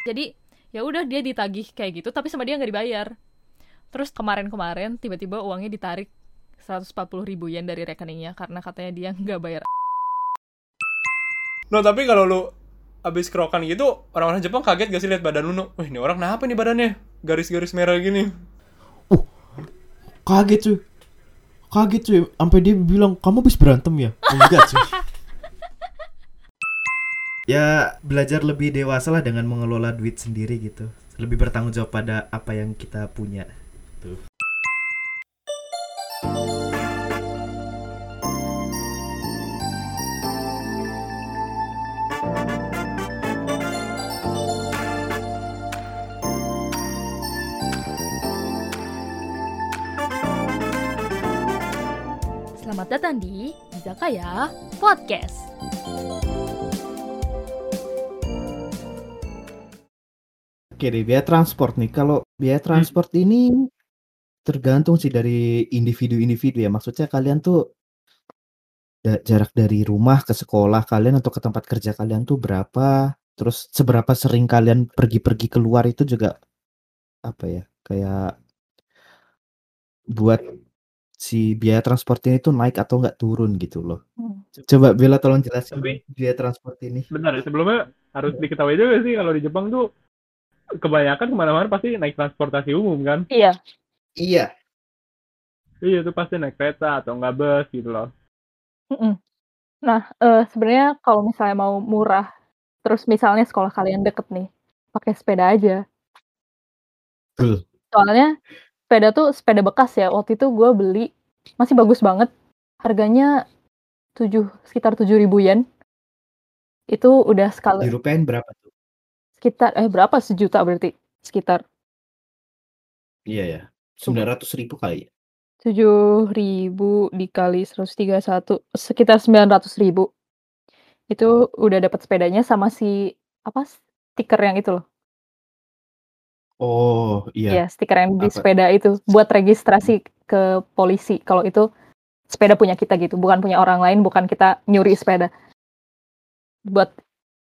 Jadi ya udah dia ditagih kayak gitu, tapi sama dia nggak dibayar. Terus kemarin-kemarin tiba-tiba uangnya ditarik 140.000 yen dari rekeningnya karena katanya dia nggak bayar. No, tapi kalau lu abis kerokan gitu, orang-orang Jepang kaget gak sih lihat badan lu? No? Wah, ini orang kenapa nih badannya? Garis-garis merah gini. Kaget cuy. Kaget cuy, sampai dia bilang, "Kamu abis berantem ya?" Enggak cuy. Ya, belajar lebih dewasa lah dengan mengelola duit sendiri gitu. Lebih bertanggung jawab pada apa yang kita punya. Tuh. Selamat datang di Izakaya Podcast. Oke deh, biaya transport nih. Kalau biaya transport ini tergantung sih dari individu-individu ya. Maksudnya kalian tuh jarak dari rumah ke sekolah kalian atau ke tempat kerja kalian tuh berapa? Terus seberapa sering kalian pergi-pergi keluar itu juga apa ya? Kayak buat si biaya transportnya itu naik atau nggak turun gitu loh. Coba Bella tolong jelasin biaya transport ini. Benar ya, sebelumnya harus diketahui juga sih kalau di Jepang tuh kebanyakan kemana-mana pasti naik transportasi umum kan? Iya. Iya. Iya, itu pasti naik kereta atau nggak bus gitu loh. Nah, sebenarnya kalau misalnya mau murah, terus misalnya sekolah kalian deket nih, pakai sepeda aja. Soalnya sepeda tuh sepeda bekas ya, waktu itu gue beli masih bagus banget, harganya sekitar 7.000 yen. Itu udah sekali dirupiahin berapa tuh? Sekitar berapa, sejuta berarti sekitar. Iya ya, 900.000 kali ya. 7.000 dikali 131 sekitar 900.000. Itu udah dapat sepedanya sama si apa stiker yang itu loh. Oh iya. Ya, stiker yang di sepeda itu buat registrasi ke polisi kalau itu sepeda punya kita gitu, bukan punya orang lain, bukan kita nyuri sepeda. Buat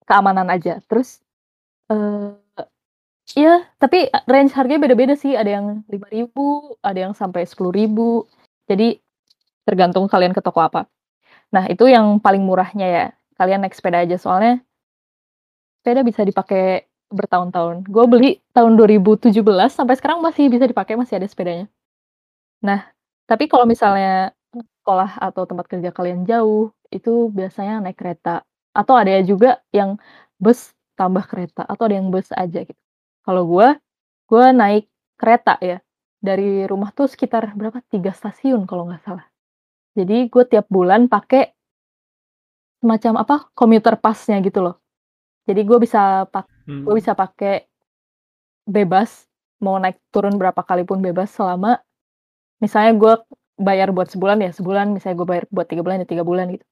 keamanan aja. Terus ya, tapi range harganya beda-beda sih, ada yang 5.000, ada yang sampai 10.000. Jadi tergantung kalian ke toko apa. Nah, itu yang paling murahnya ya. Kalian naik sepeda aja soalnya sepeda bisa dipakai bertahun-tahun. Gue beli tahun 2017 sampai sekarang masih bisa dipakai, masih ada sepedanya. Nah, tapi kalau misalnya sekolah atau tempat kerja kalian jauh, itu biasanya naik kereta. Atau ada juga yang bus tambah kereta, atau ada yang bus aja gitu. Kalau gue naik kereta ya. Dari rumah tuh sekitar berapa? 3 stasiun kalau nggak salah. Jadi gue tiap bulan pakai semacam commuter pass-nya gitu loh. Jadi gue bisa pakai bebas, mau naik turun berapa kali pun bebas selama misalnya gue bayar buat sebulan ya sebulan, misalnya gue bayar buat 3 bulan ya 3 bulan gitu.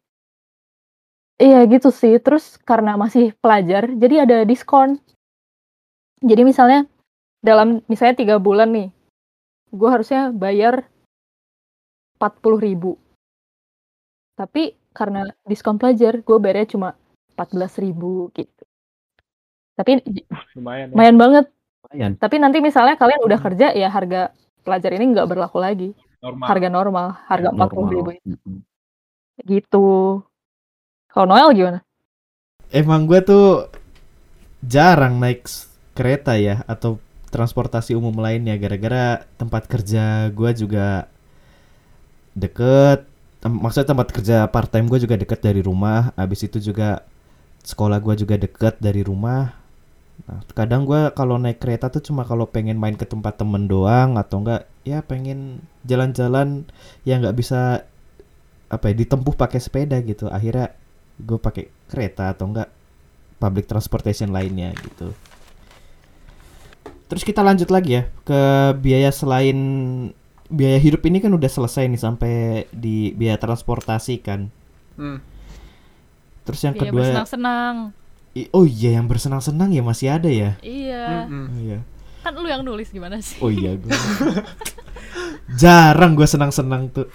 Iya gitu sih. Terus karena masih pelajar, jadi ada diskon. Jadi misalnya misalnya 3 bulan nih, gue harusnya bayar 40.000. Tapi karena diskon pelajar, gue bayarnya cuma 14.000 gitu. Tapi lumayan banget. Lumayan. Tapi nanti misalnya kalian udah kerja ya, harga pelajar ini nggak berlaku lagi. Normal. Harga normal, harga 40.000 itu. Gitu. Kalau Noel gimana? Emang gue tuh jarang naik kereta ya atau transportasi umum lainnya gara-gara tempat kerja gue juga deket. Maksudnya tempat kerja part time gue juga deket dari rumah. Abis itu juga sekolah gue juga deket dari rumah. Nah, kadang gue kalau naik kereta tuh cuma kalau pengen main ke tempat temen doang, atau enggak ya pengen jalan-jalan yang nggak bisa ditempuh pakai sepeda gitu. Akhirnya gue pakai kereta atau enggak public transportation lainnya gitu. Terus kita lanjut lagi ya ke biaya selain biaya hidup. Ini kan udah selesai nih sampai di biaya transportasi kan. Terus yang kedua, bersenang-senang. Oh iya, yang bersenang-senang ya masih ada ya. Iya. Oh, iya. Kan lu yang nulis gimana sih? Oh iya, gue jarang gue senang-senang tuh.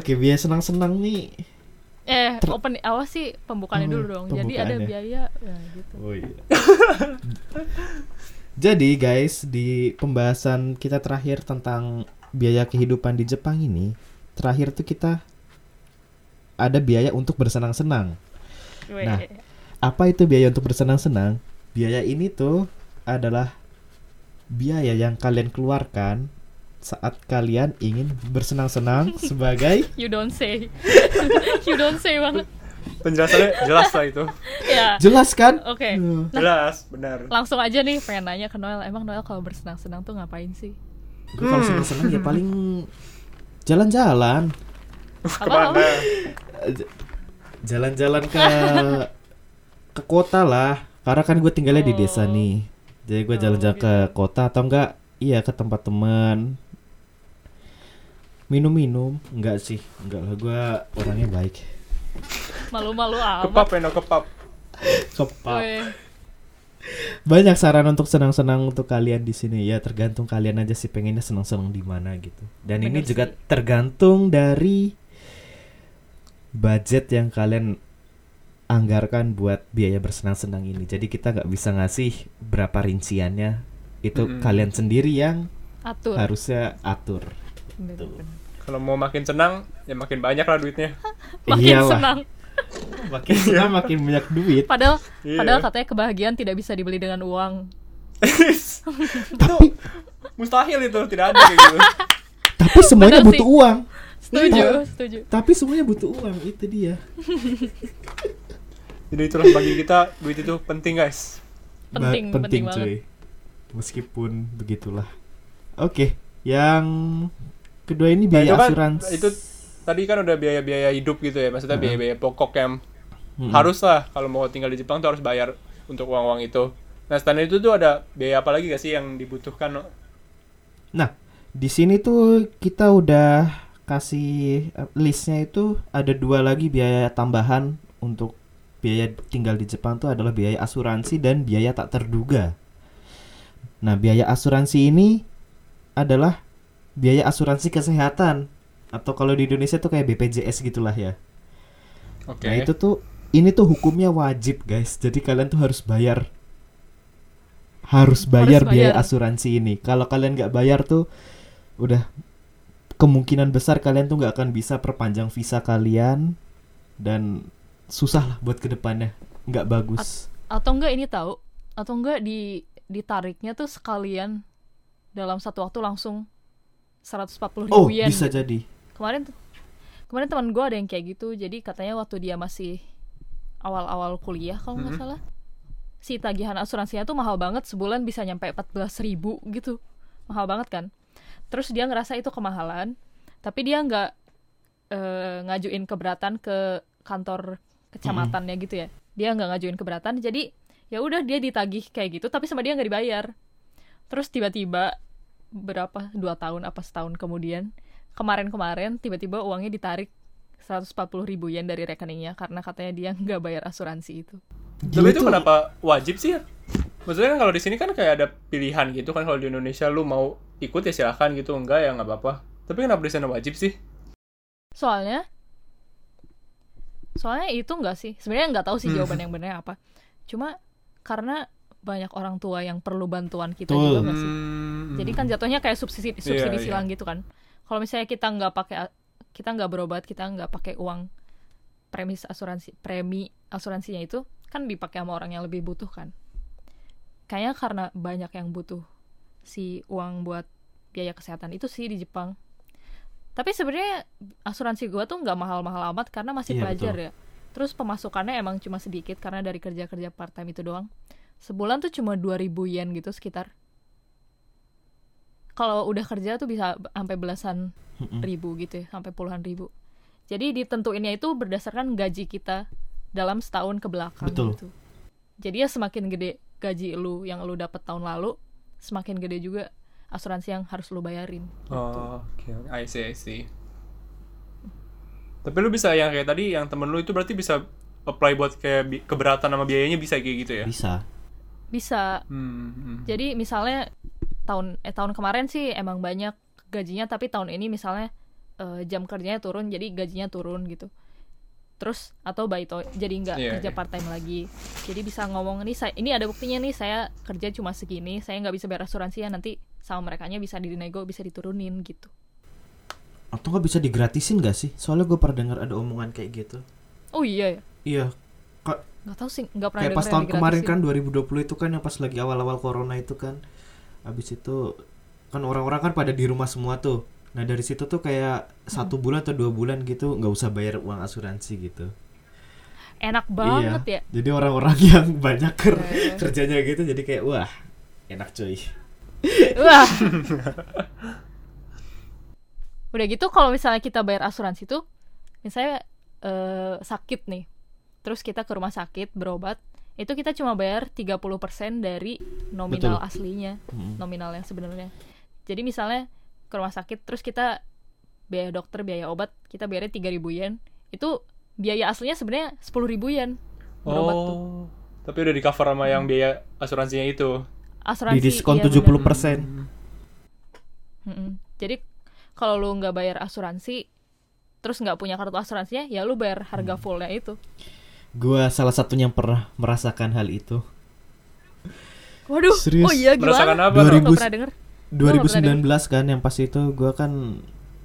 Oke, biaya senang-senang nih. awas sih pembukaannya dulu dong. Jadi ada biaya ya, gitu. Oh iya. Jadi guys, di pembahasan kita terakhir tentang biaya kehidupan di Jepang ini, terakhir tuh kita ada biaya untuk bersenang-senang. Nah, apa itu biaya untuk bersenang-senang? Biaya ini tuh adalah biaya yang kalian keluarkan saat kalian ingin bersenang-senang sebagai you don't say banget. Penjelasannya jelas lah itu. Ya. Jelas kan? Oke. Okay. Nah, jelas, benar. Langsung aja nih pengen nanya ke Noel. Emang Noel kalau bersenang-senang tuh ngapain sih? Gue kalau senang-senang ya paling jalan-jalan. Kemana? Jalan-jalan ke kota lah. Karena kan gue tinggalnya di desa nih. Jadi gue jalan-jalan ke kota atau enggak? Iya, ke tempat teman. Minum-minum, enggak sih. Enggak lah, gue orangnya baik. Malu-malu amat. Kepap. Banyak saran untuk senang-senang untuk kalian di sini ya, tergantung kalian aja sih pengennya senang-senang di mana gitu. Dan bener ini sih juga tergantung dari budget yang kalian anggarkan buat biaya bersenang-senang ini. Jadi kita enggak bisa ngasih berapa rinciannya. Itu kalian sendiri yang atur. Harusnya atur. Kalau mau makin senang, ya makin banyak lah duitnya. Makin senang, makin banyak duit. Padahal katanya kebahagiaan tidak bisa dibeli dengan uang. Tapi mustahil itu, tidak ada kayak gitu. Tapi semuanya butuh uang. Setuju. Tapi semuanya butuh uang, itu dia. Jadi itulah bagi kita duit itu penting, guys. Penting banget. Meskipun begitulah. Oke, yang kedua ini biaya asuransi. Itu tadi kan udah biaya-biaya hidup gitu ya. Maksudnya biaya-biaya pokok yang harus lah kalau mau tinggal di Jepang tuh harus bayar untuk uang-uang itu. Nah, standar itu tuh ada biaya apa lagi gak sih yang dibutuhkan? Nah, di sini tuh kita udah kasih listnya itu ada 2 lagi biaya tambahan untuk biaya tinggal di Jepang tuh adalah biaya asuransi dan biaya tak terduga. Nah, biaya asuransi ini adalah biaya asuransi kesehatan atau kalau di Indonesia tuh kayak BPJS gitulah ya. Oke. Nah, itu tuh ini tuh hukumnya wajib, guys. Jadi kalian tuh harus bayar biaya asuransi ini. Kalau kalian nggak bayar tuh udah kemungkinan besar kalian tuh nggak akan bisa perpanjang visa kalian dan susah lah buat kedepannya, nggak bagus. Atau enggak ini tahu? Atau enggak ditariknya tuh sekalian dalam satu waktu langsung 140.000 yen. Oh, bisa gitu. Jadi. Kemarin teman gue ada yang kayak gitu. Jadi katanya waktu dia masih awal-awal kuliah kalau nggak salah, si tagihan asuransinya tuh mahal banget, sebulan bisa nyampe 14.000 gitu. Mahal banget kan? Terus dia ngerasa itu kemahalan, tapi dia nggak ngajuin keberatan ke kantor kecamatannya gitu ya. Dia nggak ngajuin keberatan, jadi ya udah dia ditagih kayak gitu, tapi sama dia nggak dibayar. Terus tiba-tiba berapa 2 tahun apa setahun kemudian kemarin tiba-tiba uangnya ditarik 140.000 yen dari rekeningnya karena katanya dia nggak bayar asuransi itu. Tapi itu kenapa wajib sih ya? Maksudnya kan kalau di sini kan kayak ada pilihan gitu kan, kalau di Indonesia lu mau ikut ya silakan gitu, enggak ya nggak apa-apa. Tapi kenapa di sana wajib sih? Soalnya itu nggak sih. Sebenarnya nggak tahu sih jawaban yang benar apa. Cuma karena banyak orang tua yang perlu bantuan kita juga nggak sih? Jadi kan jatuhnya kayak subsidi silang gitu kan. Kalau misalnya kita nggak berobat, kita nggak pakai uang premi asuransinya itu kan dipakai sama orang yang lebih butuh kan. Kayaknya karena banyak yang butuh si uang buat biaya kesehatan itu sih di Jepang. Tapi sebenarnya asuransi gua tuh nggak mahal-mahal amat karena masih pelajar betul. Ya. Terus pemasukannya emang cuma sedikit karena dari kerja-kerja part time itu doang. Sebulan tuh cuma 2.000 yen gitu sekitar. Kalau udah kerja tuh bisa sampai belasan ribu gitu ya, sampai puluhan ribu. Jadi ditentuinnya itu berdasarkan gaji kita dalam setahun ke belakang gitu. Jadi ya semakin gede gaji lu yang lu dapet tahun lalu, semakin gede juga asuransi yang harus lu bayarin gitu. Oh, okay. I see. Tapi lu bisa yang kayak tadi yang temen lu itu berarti bisa apply buat kayak keberatan sama biayanya bisa kayak gitu ya? Bisa. Jadi misalnya tahun kemarin sih emang banyak gajinya, tapi tahun ini misalnya jam kerjanya turun jadi gajinya turun gitu. terus atau baito jadi nggak kerja part time lagi. Jadi bisa ngomong nih, saya ini ada buktinya nih, saya kerja cuma segini, saya nggak bisa bayar asuransi ya, nanti sama merekanya bisa dinego, bisa diturunin gitu. Atau nggak bisa digratisin nggak sih? Soalnya gue pernah dengar ada omongan kayak gitu. Oh iya ya? Iya. Nggak tahu sih, nggak pernah dengar. Kayak pas tahun kemarin kan 2020 itu kan yang pas lagi awal-awal corona itu kan, abis itu kan orang-orang kan pada di rumah semua tuh. Nah dari situ tuh kayak 1 bulan atau 2 bulan gitu nggak usah bayar uang asuransi gitu. Enak banget iya. ya. Jadi orang-orang yang banyak kerjanya gitu jadi kayak wah enak cuy. Wah. Udah gitu kalau misalnya kita bayar asuransi tuh, misalnya sakit nih, terus kita ke rumah sakit berobat, itu kita cuma bayar 30% dari nominal aslinya, nominal yang sebenarnya. Jadi misalnya ke rumah sakit, terus kita biaya dokter, biaya obat, kita bayarnya 3.000 yen, itu biaya aslinya sebenarnya 10.000 yen berobat tuh. Tapi udah di cover sama yang biaya asuransinya itu. Asuransi, di diskon iya, 70%. Jadi kalau lu nggak bayar asuransi, terus nggak punya kartu asuransinya, ya lu bayar harga fullnya itu. Gua salah satunya yang pernah merasakan hal itu. Waduh, serius? Oh iya gimana? Merasakan apa? 2019 kan yang pas itu gue kan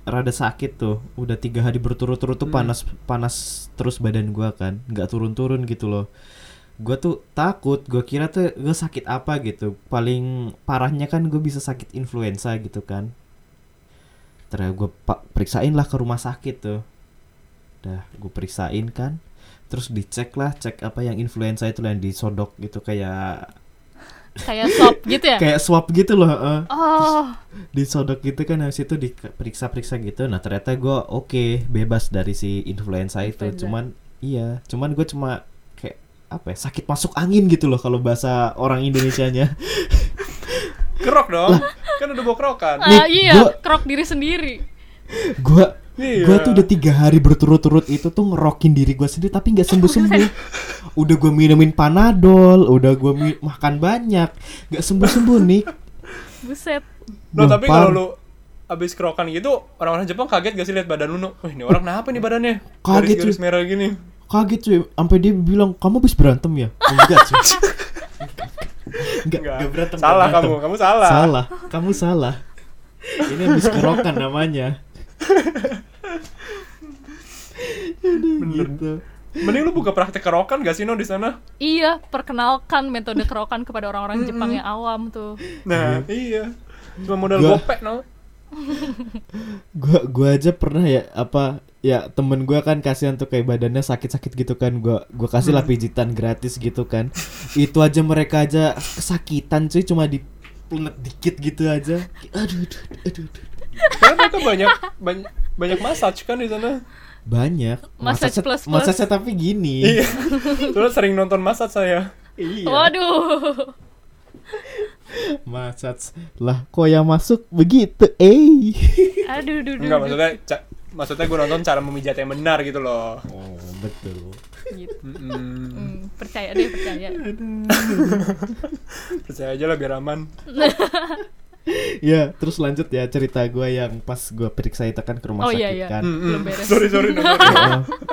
rada sakit tuh. Udah 3 hari berturut-turut tuh panas terus badan gue kan, gak turun-turun gitu loh. Gue tuh takut, gue kira tuh gue sakit apa gitu. Paling parahnya kan gue bisa sakit influenza gitu kan. Terus gue periksain lah ke rumah sakit tuh. Dah gue periksain kan, terus dicek lah, cek apa yang influenza itu lah, yang disodok gitu kayak kayak swab gitu ya? Kayak swab gitu loh. Terus disodok gitu kan, habis itu diperiksa-periksa gitu. Nah ternyata gue oke, bebas dari si influenza itu. Cuman gue cuma kayak apa ya, sakit masuk angin gitu loh kalau bahasa orang Indonesianya. Kerok dong, kan udah bawa kerokan. Kerok diri sendiri. Gue tuh udah 3 hari berturut-turut itu tuh ngerokin diri gue sendiri tapi gak sembuh-sembuh. Udah gue minumin Panadol, udah gue makan banyak, gak sembuh-sembuh nih. Buset. Loh, tapi kalau lu abis kerokan gitu, orang-orang Jepang kaget gak sih lihat badan lu? Wah, ini orang kenapa nih badannya? Kaget garis merah gini. Kaget cuy, sampai dia bilang, "Kamu abis berantem ya?" Enggak cuy. Enggak berantem. Salah berantem. Kamu salah. Kamu salah. Ini abis kerokan namanya. Gitu. Mending lu buka praktek kerokan gak sih di sana? Iya, perkenalkan metode kerokan kepada orang-orang Jepang yang awam tuh. Nah, iya. Cuma modal gopek no. Gua aja pernah ya apa ya, temen gua kan kasihan tuh kayak badannya sakit-sakit gitu kan, gua kasih lah pijitan gratis gitu kan. Itu aja mereka aja kesakitan cuy, cuma dipunet dikit gitu aja. Aduh. Karena mereka banyak massage kan di sana. Banyak. Massage plus. Massage tapi gini. Iya. Terus sering nonton massage saya. Iya. Waduh. Massage lah kok yang masuk begitu. Enggak maksudnya maksudnya gue nonton cara memijat yang benar gitu loh. Oh, betul. Gitu. Percaya deh, percaya. Percaya aja lah biar aman. Ya, terus lanjut ya cerita gue yang pas gue periksa itu kan ke rumah sakit kan. Belum beres. Sorry.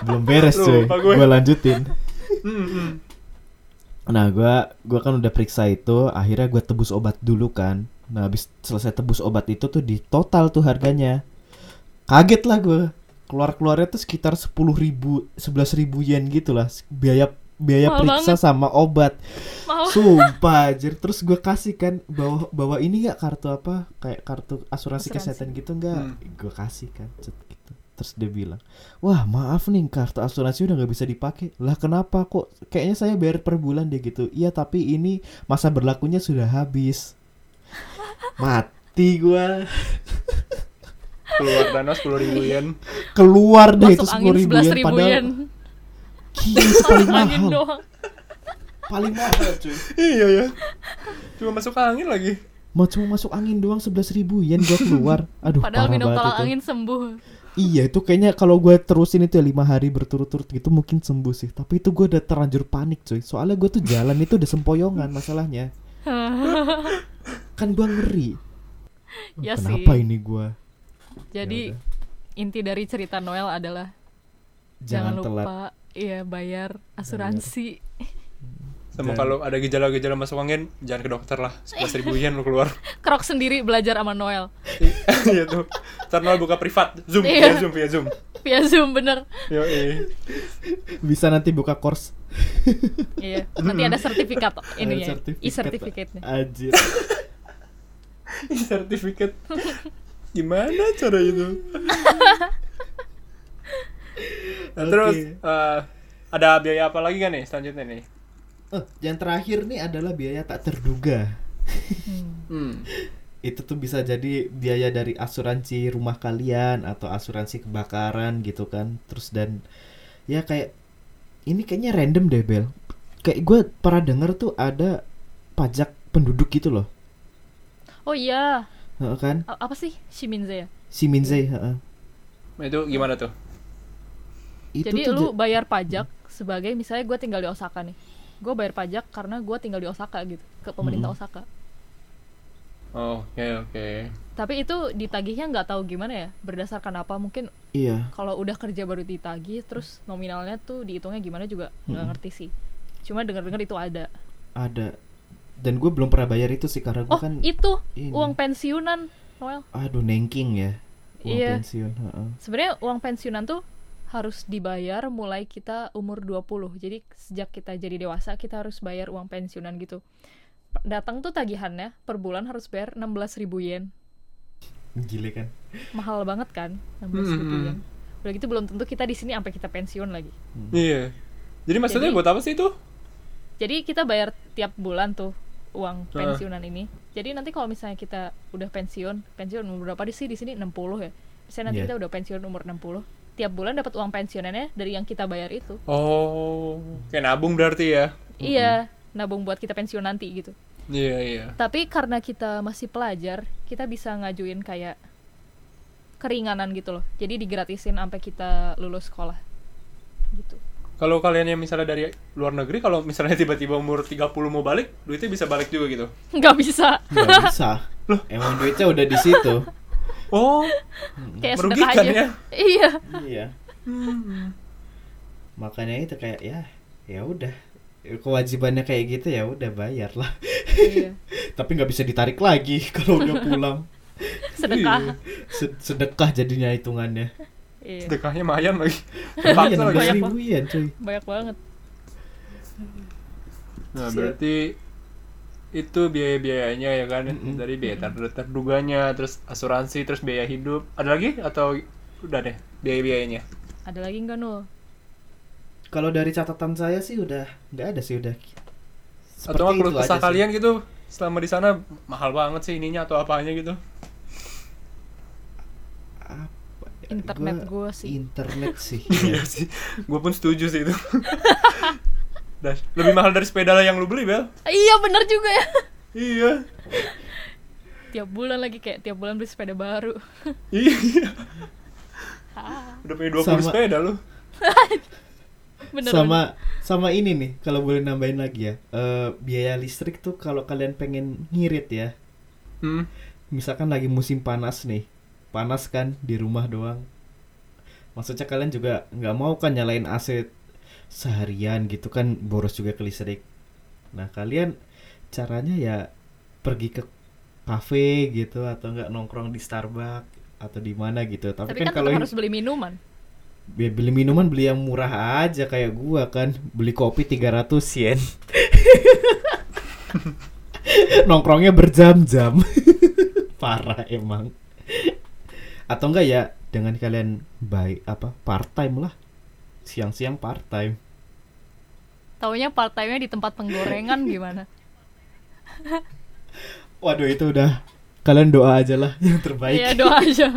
Belum beres cuy. Gue lanjutin. Nah, gue kan udah periksa itu, akhirnya gue tebus obat dulu kan. Nah, habis selesai tebus obat itu tuh di total tuh harganya. Kaget lah gue. Keluarnya tuh sekitar 11.000 yen gitu lah. Biaya periksa sama obat. Sumpah anjir. Terus gue kasih kan, bawa ini gak kartu apa, kayak kartu asuransi kesehatan gitu gak? Gue kasih kan gitu. Terus dia bilang, "Wah maaf nih, kartu asuransi udah gak bisa dipakai." "Lah kenapa kok? Kayaknya saya bayar per bulan deh gitu." "Iya tapi ini masa berlakunya sudah habis." Mati gue. Keluar dana 10.000 yen. Keluar deh masuk itu 10.000 yen. Padahal itu paling mahal cuy. Iya ya. Cuma masuk angin lagi. Cuma masuk angin doang 11.000 yen gue keluar. Aduh, padahal minum tolak angin sembuh. Iya, itu kayaknya kalau gue terusin itu ya 5 hari berturut-turut gitu mungkin sembuh sih. Tapi itu gue udah terlanjur panik cuy. Soalnya gue tuh jalan itu udah sempoyongan masalahnya. Kan gue ngeri. Ya kenapa sih ini gue? Jadi inti dari cerita Noel adalah Jangan lupa ya bayar asuransi. Sama kalau ada gejala-gejala masuk angin, jangan ke dokter lah, 11.000 yen lu keluar. Krok sendiri belajar sama Noel. Iya tuh. Ntar Noel buka privat, Zoom, iya. via Zoom. Via Zoom bener. Yo, bisa nanti buka course. Iya, nanti ada sertifikat ini ya. E-certificate-nya. Anjir. E-certificate. Gimana cara itu? Nah, terus ada biaya apa lagi kan nih selanjutnya nih? Yang terakhir nih adalah biaya tak terduga. Itu tuh bisa jadi biaya dari asuransi rumah kalian atau asuransi kebakaran gitu kan. Terus dan ya kayak ini kayaknya random deh Bel. Kayak gue pernah denger tuh ada pajak penduduk gitu loh. Oh iya. Heeh kan? Apa sih? Shiminzei ya? Shiminzei, heeh. Nah, itu gimana tuh? Jadi lu bayar pajak sebagai misalnya gue tinggal di Osaka nih. Gue bayar pajak karena gue tinggal di Osaka gitu, ke pemerintah Osaka. Oke. Tapi itu ditagihnya nggak tahu gimana ya, berdasarkan apa mungkin. Iya. Kalau udah kerja baru ditagih, terus nominalnya tuh dihitungnya gimana juga nggak ngerti sih. Cuma dengar-dengar itu ada. Ada. Dan gue belum pernah bayar itu sih karena gue kan. Oh itu ini. Uang pensiunan, Noel. Aduh nengking ya. Uang pensiun. Sebenarnya uang pensiunan tuh harus dibayar mulai kita umur 20. Jadi sejak kita jadi dewasa kita harus bayar uang pensiunan gitu. Datang tuh tagihannya per bulan harus bayar 16.000 yen. Gile kan? Mahal banget kan? 16.000 yen. Udah gitu belum tentu kita di sini sampai kita pensiun lagi. Iya. Jadi maksudnya buat apa sih itu? Jadi kita bayar tiap bulan tuh uang pensiunan ini. Jadi nanti kalau misalnya kita udah pensiun berapa sih di sini 60 ya. Misalnya nanti kita udah pensiun umur 60. Tiap bulan dapat uang pensiunannya dari yang kita bayar itu. Oh, kayak nabung berarti ya? Iya, nabung buat kita pensiun nanti gitu. Iya. Tapi karena kita masih pelajar, kita bisa ngajuin kayak keringanan gitu loh. Jadi digratisin sampai kita lulus sekolah gitu. Kalau kalian yang misalnya dari luar negeri, kalau misalnya tiba-tiba umur 30 mau balik, duitnya bisa balik juga gitu? Nggak bisa. Loh? Emang duitnya udah di situ. Oh, kayak merugikan ya? Iya. Makanya itu kayak ya udah kewajibannya kayak gitu ya udah bayar lah. Iya. Tapi nggak bisa ditarik lagi kalau udah pulang. Sedekah. Sedekah jadinya hitungannya. Iya. Sedekahnya mayan lagi. Banyak cuy. Banyak banget. Nah berarti itu biaya-biayanya ya kan, dari biaya terduganya, terus asuransi, terus biaya hidup. Ada lagi atau udah deh biaya-biayanya? Ada lagi nggak Nul? Kalau dari catatan saya sih udah nggak ada sih udah. Seperti atau kalau kesah kalian sih gitu selama di sana mahal banget sih ininya atau apanya gitu? Internet gue sih. Internet sih. Iya sih, gue pun setuju sih itu. Lebih mahal dari sepeda yang lu beli, Bel. Iya, benar juga ya. Iya. Tiap bulan beli sepeda baru. Iya. Udah punya 20 sepeda lu. Bener, sama ini nih, kalau boleh nambahin lagi ya. Biaya listrik tuh kalau kalian pengen ngirit ya. Misalkan lagi musim panas nih. Panas kan di rumah doang. Maksudnya kalian juga nggak mau kan nyalain AC seharian gitu kan, boros juga ke listrik. Nah kalian caranya ya pergi ke kafe gitu atau enggak nongkrong di Starbucks atau di mana gitu. Tapi kan kalau harus beli minuman. Beli minuman beli yang murah aja kayak gua kan, beli kopi 300 yen. Nongkrongnya berjam-jam. Parah emang. Atau enggak ya dengan kalian part time lah. Siang-siang part time. Taunya part time-nya di tempat penggorengan gimana? Waduh itu udah. Kalian doa aja lah yang terbaik. Iya doa aja.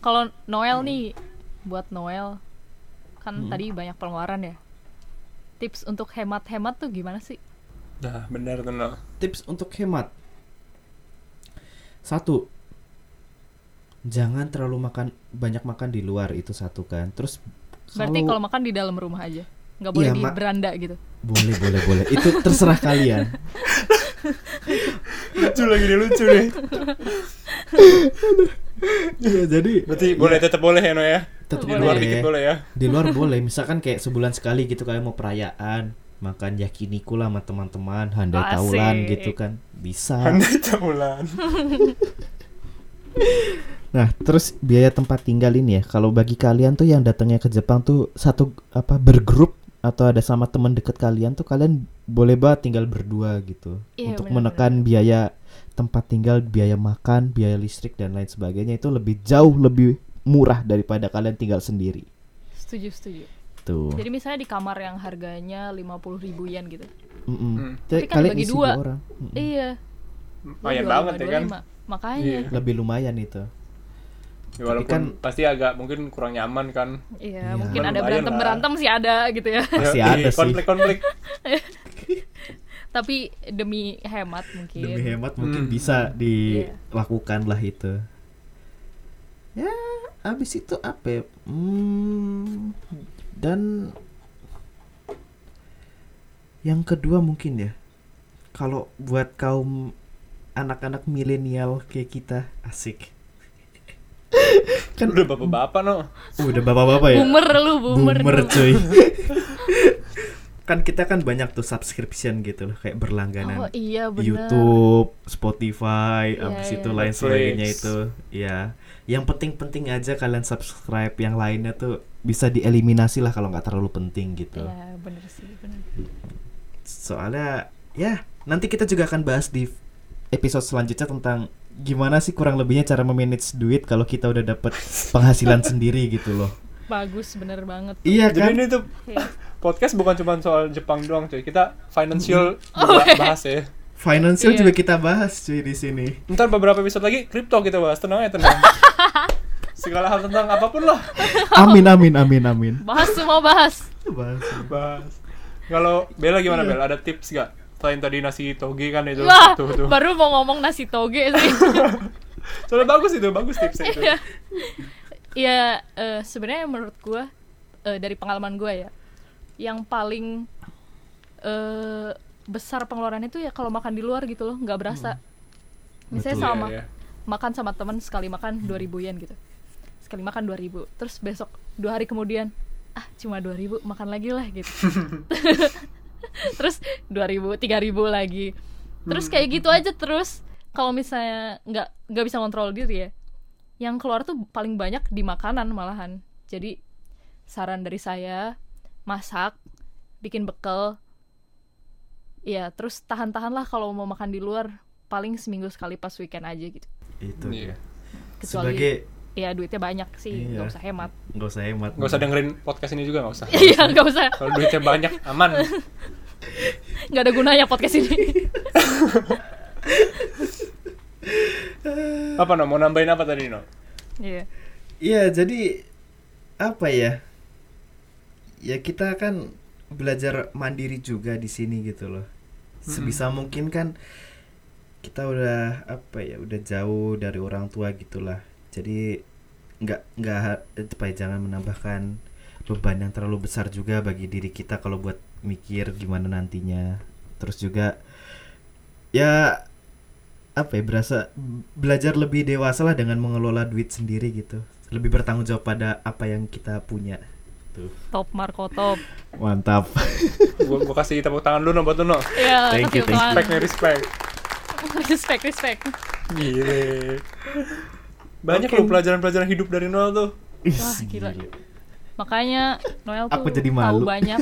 Kalau Noel nih, buat Noel kan tadi banyak pengeluaran ya. Tips untuk hemat-hemat tuh gimana sih? Nah benar Noel. Tips untuk hemat. 1. Jangan terlalu banyak makan di luar, itu satu kan. Terus berarti kalau makan di dalam rumah aja. Enggak boleh di beranda gitu. Boleh. Itu terserah kalian. Lucu lagi nih. Iya, jadi berarti ya, boleh tetap boleh ya, no ya. Tetap boleh. Di luar dikit boleh ya. Di luar boleh, misalkan kayak sebulan sekali gitu kalian mau perayaan, makan yakiniku lah sama teman-teman, handai taulan gitu kan. Bisa. Handai taulan. Nah, terus biaya tempat tinggal ini ya. Kalau bagi kalian tuh yang datangnya ke Jepang tuh satu apa bergrup atau ada sama teman dekat kalian tuh kalian boleh banget tinggal berdua gitu. Iya, untuk bener-bener menekan biaya tempat tinggal, biaya makan, biaya listrik dan lain sebagainya itu lebih jauh lebih murah daripada kalian tinggal sendiri. Setuju, setuju. Tuh. Jadi misalnya di kamar yang harganya 50.000 yen gitu. Tapi kan bagi dua orang. Iya. Lumayan banget ya kan. Makanya iya, lebih lumayan itu. Ya, walaupun kan, pasti agak mungkin kurang nyaman kan. Iya, mungkin ada berantem-berantem sih ada gitu ya. Pasti ada sih. Konflik-konflik. Tapi demi hemat mungkin. Demi hemat mungkin bisa dilakukan lah itu. Ya, abis itu apa ya? Dan yang kedua mungkin ya, kalau buat kaum anak-anak milenial kayak kita, asik. Kan udah bapak-bapak udah bapak-bapak ya. Boomer lu, boomer cuy. Kan kita kan banyak tuh subscription gitu loh, kayak berlangganan. Oh, iya, bener. YouTube, Spotify, abis itu lain sebagainya itu. Ya, yang penting-penting aja kalian subscribe, yang lainnya tuh bisa dieliminasi lah kalau nggak terlalu penting gitu. Iya, bener sih, bener. Soalnya ya nanti kita juga akan bahas di episode selanjutnya tentang gimana sih kurang lebihnya cara memanage duit kalau kita udah dapet penghasilan sendiri gitu loh. Bagus, bener banget tuh. Iya kan? Jadi ini tuh podcast bukan cuma soal Jepang doang cuy. Kita financial bahas ya. Financial juga kita bahas cuy di sini. Ntar beberapa episode lagi kripto kita bahas. Tenang ya, tenang. Segala hal tentang apapun lah. Amin. Bahas semua, bahas. Kalau Bella gimana Bella? Ada tips gak? Selain tadi nasi toge kan itu. Wah, tuh. Baru mau ngomong nasi toge sih. Soalnya bagus itu, bagus tipsnya itu. Ya, sebenarnya menurut gue dari pengalaman gue ya, yang paling besar pengeluaran itu ya kalau makan di luar gitu loh, nggak berasa. Misalnya betul, sama makan sama teman, sekali makan 2.000 yen gitu. Sekali makan 2.000, terus besok 2 hari kemudian cuma 2.000, makan lagi lah gitu. Terus 2.000, 3.000 lagi. Terus kayak gitu aja terus. Kalau misalnya nggak bisa kontrol diri ya, yang keluar tuh paling banyak di makanan malahan. Jadi saran dari saya, masak, bikin bekal. Ya terus tahan-tahan lah kalau mau makan di luar. Paling seminggu sekali pas weekend aja gitu. Itu ya. Kecuali ya duitnya banyak sih, nggak usah hemat. Nggak usah hemat. Nggak usah dengerin podcast ini juga, nggak usah. Iya, nggak usah. Kalau duitnya banyak, aman. Nggak ada gunanya podcast ini. Apa mau nambahin apa tadi Iya. Iya, jadi apa ya? Ya kita kan belajar mandiri juga di sini gitu loh. Sebisa mungkin kan kita udah udah jauh dari orang tua gitulah. Jadi nggak jangan menambahkan beban yang terlalu besar juga bagi diri kita kalau buat mikir gimana nantinya. Terus juga ya belajar lebih dewasa lah dengan mengelola duit sendiri gitu. Lebih bertanggung jawab pada apa yang kita punya. Tuh. Top Marco, top. Mantap. Gua kasih tepuk tangan dulu buat Nuno. Yeah, thank you. Respect. Gile. Banyak loh pelajaran-pelajaran hidup dari Noel tuh. Wah, gila. Makanya Noel tuh tahu banyak.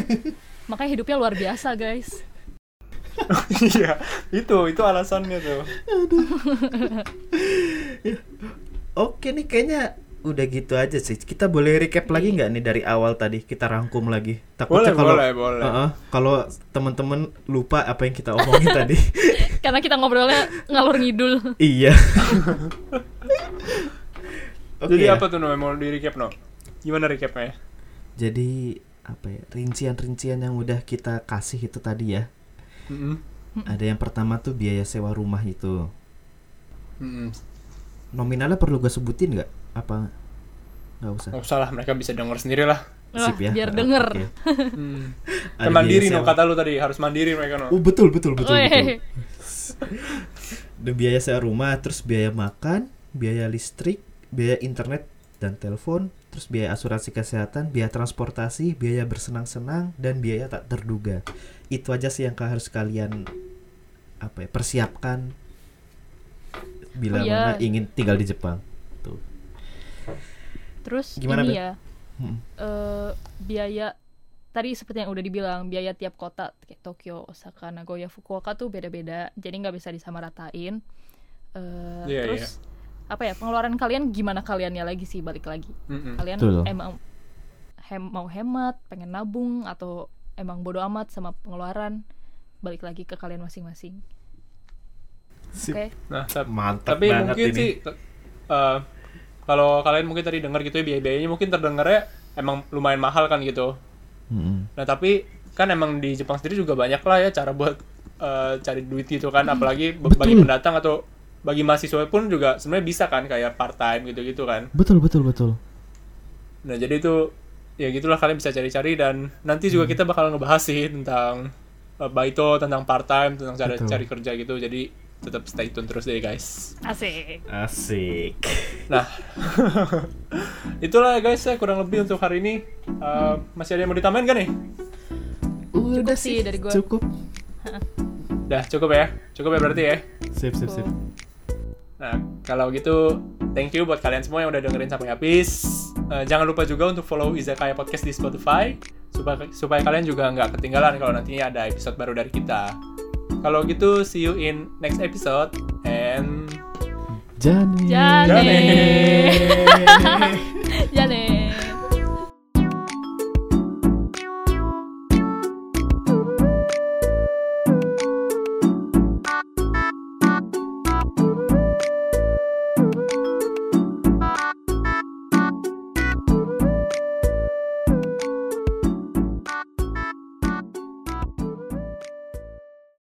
Makanya hidupnya luar biasa, guys. Iya, itu alasannya tuh. Oke nih, kayaknya udah gitu aja sih. Kita boleh recap lagi nggak nih dari awal tadi? Kita rangkum lagi. Takutnya boleh. Kalau teman-teman lupa apa yang kita omongin tadi. Karena kita ngobrolnya ngalur ngidul. Iya. Okay. Jadi apa tuh mau di recap Gimana recapnya? Jadi rincian-rincian yang udah kita kasih itu tadi ya. Ada yang pertama tuh biaya sewa rumah itu. Nominalnya perlu gue sebutin nggak? Apa nggak usah? Nggak usah lah, mereka bisa denger sendiri lah. Sip ya. Biar denger. Okay. Mandiri kata lu tadi harus mandiri mereka Betul. Biaya sewa rumah, terus biaya makan, biaya listrik, biaya internet dan telepon, terus biaya asuransi kesehatan, biaya transportasi, biaya bersenang-senang, dan biaya tak terduga. Itu aja sih yang harus kalian persiapkan bila mana ingin tinggal di Jepang. Tuh. Terus gimana ini ya? Biaya tadi seperti yang udah dibilang, biaya tiap kota kayak Tokyo, Osaka, Nagoya, Fukuoka tuh beda-beda. Jadi nggak bisa disamaratain. Terus pengeluaran kalian gimana kaliannya lagi sih, balik lagi. Kalian emang mau hemat, pengen nabung, atau emang bodo amat sama pengeluaran, balik lagi ke kalian masing-masing. Oke. Nah, mantap tapi banget mungkin ini. Sih kalau kalian mungkin tadi dengar gitu ya, biaya-biayanya mungkin terdengarnya emang lumayan mahal kan gitu. Nah, tapi kan emang di Jepang sendiri juga banyak lah ya cara buat cari duit gitu kan, apalagi bagi pendatang atau bagi mahasiswa pun juga sebenarnya bisa kan, kayak part time gitu-gitu kan. Betul. Nah, jadi itu ya gitulah, kalian bisa cari-cari, dan nanti juga kita bakal ngebahas sih tentang Baito, tentang part time, tentang cara cari kerja gitu. Jadi tetap stay tune terus deh guys. Asik. Nah, itulah guys ya kurang lebih untuk hari ini. Masih ada yang mau ditambahin kan nih? Udah sih dari gua. Cukup. Dah, cukup ya berarti ya. Sip. Nah, kalau gitu, thank you buat kalian semua yang udah dengerin sampai habis. Jangan lupa juga untuk follow Izakaya Podcast di Spotify supaya kalian juga nggak ketinggalan kalau nantinya ada episode baru dari kita. Kalau gitu, see you in next episode and Jane.